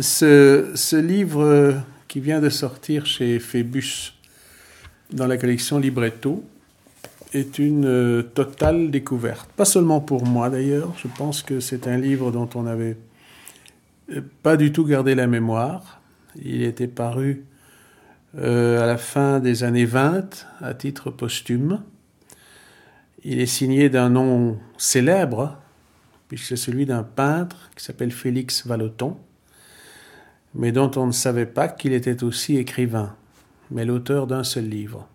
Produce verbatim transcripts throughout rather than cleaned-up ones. ce, ce livre qui vient de sortir chez Phébus, dans la collection Libretto, est une euh, totale découverte. Pas seulement pour moi, d'ailleurs. Je pense que c'est un livre dont on n'avait pas du tout gardé la mémoire. Il était paru euh, à la fin des années vingt, à titre posthume. Il est signé d'un nom célèbre, puisque c'est celui d'un peintre qui s'appelle Félix Vallotton, mais dont on ne savait pas qu'il était aussi écrivain, mais l'auteur d'un seul livre.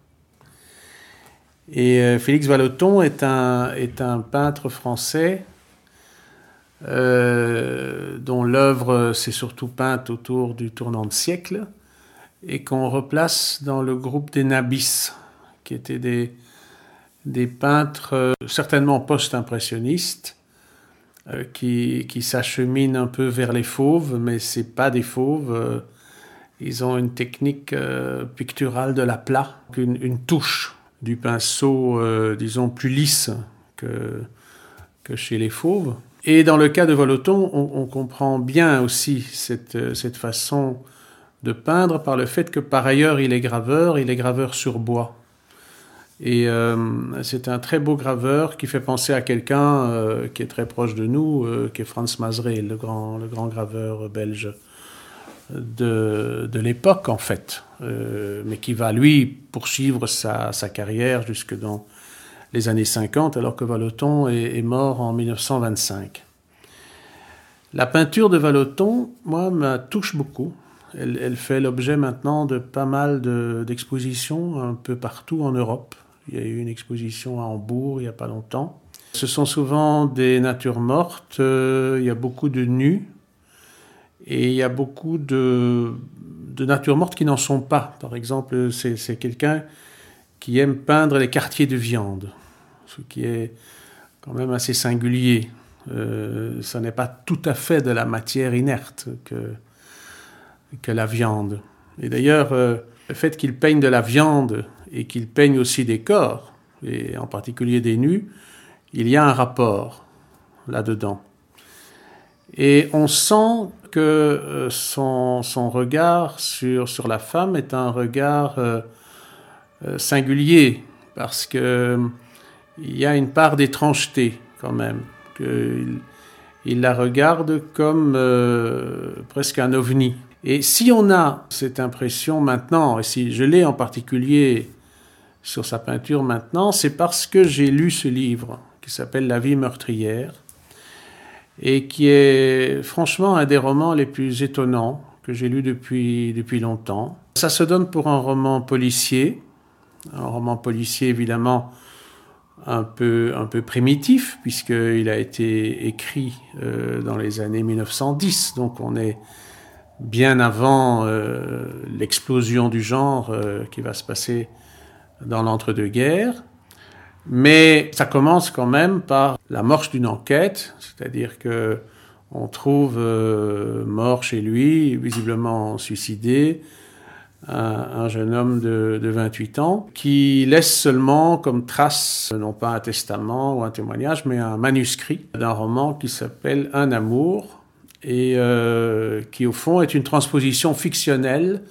Et euh, Félix Vallotton est un, est un peintre français euh, dont l'œuvre s'est surtout peinte autour du tournant de siècle et qu'on replace dans le groupe des Nabis, qui étaient des, des peintres euh, certainement post-impressionnistes euh, qui, qui s'acheminent un peu vers les fauves, mais ce n'est pas des fauves. Euh, ils ont une technique euh, picturale de l'aplat, une, une touche du pinceau, euh, disons, plus lisse que, que chez les fauves. Et dans le cas de Vallotton, on, on comprend bien aussi cette, cette façon de peindre par le fait que, par ailleurs, il est graveur, il est graveur sur bois. Et euh, c'est un très beau graveur qui fait penser à quelqu'un euh, qui est très proche de nous, euh, qui est Franz Masereel, le grand, le grand graveur belge de, de l'époque, en fait. Euh, mais qui va, lui, poursuivre sa, sa carrière jusque dans les années cinquante, alors que Vallotton est, est mort en dix-neuf cent vingt-cinq. La peinture de Vallotton, moi, me touche beaucoup. Elle, elle fait l'objet maintenant de pas mal de, d'expositions un peu partout en Europe. Il y a eu une exposition à Hambourg il n'y a pas longtemps. Ce sont souvent des natures mortes, euh, il y a beaucoup de nus, et il y a beaucoup de... de natures mortes qui n'en sont pas. Par exemple, c'est, c'est quelqu'un qui aime peindre les quartiers de viande, ce qui est quand même assez singulier. Euh, ça n'est pas tout à fait de la matière inerte que, que la viande. Et d'ailleurs, euh, le fait qu'il peigne de la viande et qu'il peigne aussi des corps, et en particulier des nus, il y a un rapport là-dedans. Et on sent que son, son regard sur, sur la femme est un regard euh, singulier, parce qu'il euh, y a une part d'étrangeté quand même, qu'il il la regarde comme euh, presque un ovni. Et si on a cette impression maintenant, et si je l'ai en particulier sur sa peinture maintenant, c'est parce que j'ai lu ce livre qui s'appelle « La vie meurtrière », et qui est franchement un des romans les plus étonnants que j'ai lu depuis, depuis longtemps. Ça se donne pour un roman policier, un roman policier évidemment un peu, un peu primitif, puisqu'il a été écrit euh, dans les années dix-neuf cent dix, donc on est bien avant euh, l'explosion du genre euh, qui va se passer dans l'entre-deux-guerres. Mais ça commence quand même par l'amorce d'une enquête, c'est-à-dire que on trouve euh, mort chez lui, visiblement suicidé, un, un jeune homme de, de vingt-huit ans qui laisse seulement comme trace, non pas un testament ou un témoignage, mais un manuscrit d'un roman qui s'appelle « Un amour » et euh, qui au fond est une transposition fictionnelle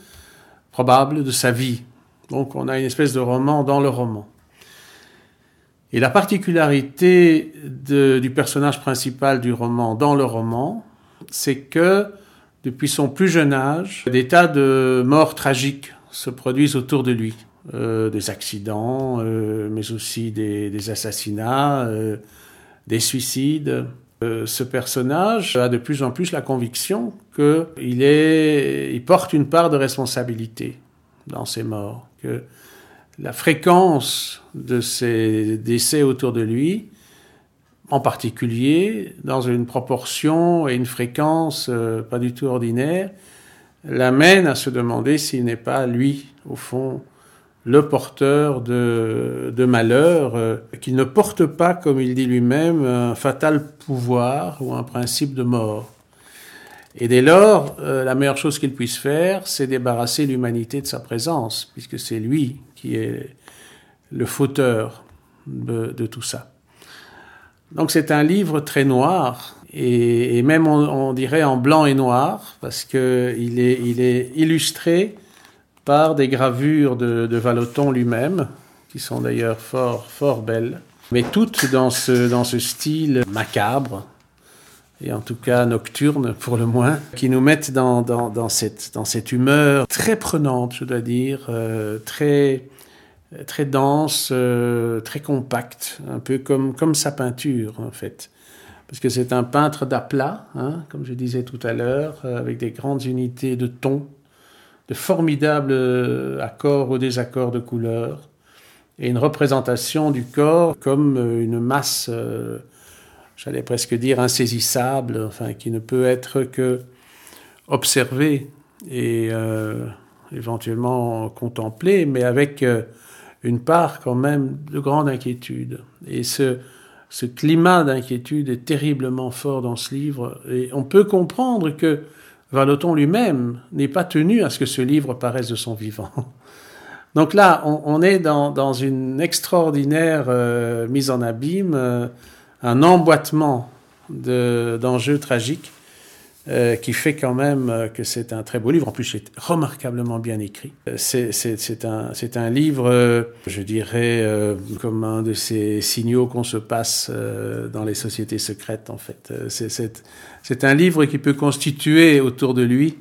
probable de sa vie. Donc on a une espèce de roman dans le roman. Et la particularité de, du personnage principal du roman dans le roman, c'est que, depuis son plus jeune âge, des tas de morts tragiques se produisent autour de lui. Euh, des accidents, euh, mais aussi des, des assassinats, euh, des suicides. Euh, ce personnage a de plus en plus la conviction qu'il est, il porte une part de responsabilité dans ces morts, que la fréquence de ces décès autour de lui, en particulier dans une proportion et une fréquence euh, pas du tout ordinaire, l'amène à se demander s'il n'est pas, lui, au fond, le porteur de, de malheur, euh, qu'il ne porte pas, comme il dit lui-même, un fatal pouvoir ou un principe de mort. Et dès lors, euh, la meilleure chose qu'il puisse faire, c'est débarrasser l'humanité de sa présence, puisque c'est lui qui est le fauteur de, de tout ça. Donc c'est un livre très noir et, et même on, on dirait en blanc et noir, parce que il est, il est illustré par des gravures de, de Vallotton lui-même, qui sont d'ailleurs fort, fort belles, mais toutes dans ce, dans ce style macabre, et en tout cas nocturne pour le moins, qui nous mettent dans, dans, dans, cette, dans cette humeur très prenante, je dois dire, euh, très, très dense, euh, très compacte, un peu comme, comme sa peinture en fait. Parce que c'est un peintre d'aplat, hein, comme je disais tout à l'heure, avec des grandes unités de ton, de formidables accords ou désaccords de couleurs, et une représentation du corps comme une masse... Euh, j'allais presque dire insaisissable, enfin, qui ne peut être que observé et euh, éventuellement contemplé, mais avec euh, une part quand même de grande inquiétude. Et ce, ce climat d'inquiétude est terriblement fort dans ce livre, et on peut comprendre que Vallotton lui-même n'est pas tenu à ce que ce livre paraisse de son vivant. Donc là, on, on est dans, dans une extraordinaire euh, mise en abîme, euh, un emboîtement de, d'enjeux tragiques euh, qui fait quand même que c'est un très beau livre. En plus, c'est remarquablement bien écrit. C'est, c'est, c'est, un, c'est un livre, euh, je dirais, euh, comme un de ces signaux qu'on se passe euh, dans les sociétés secrètes, en fait. C'est, c'est, c'est un livre qui peut constituer autour de lui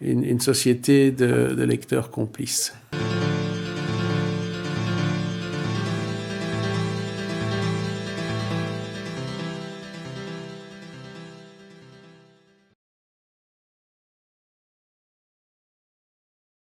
une, une société de, de lecteurs complices.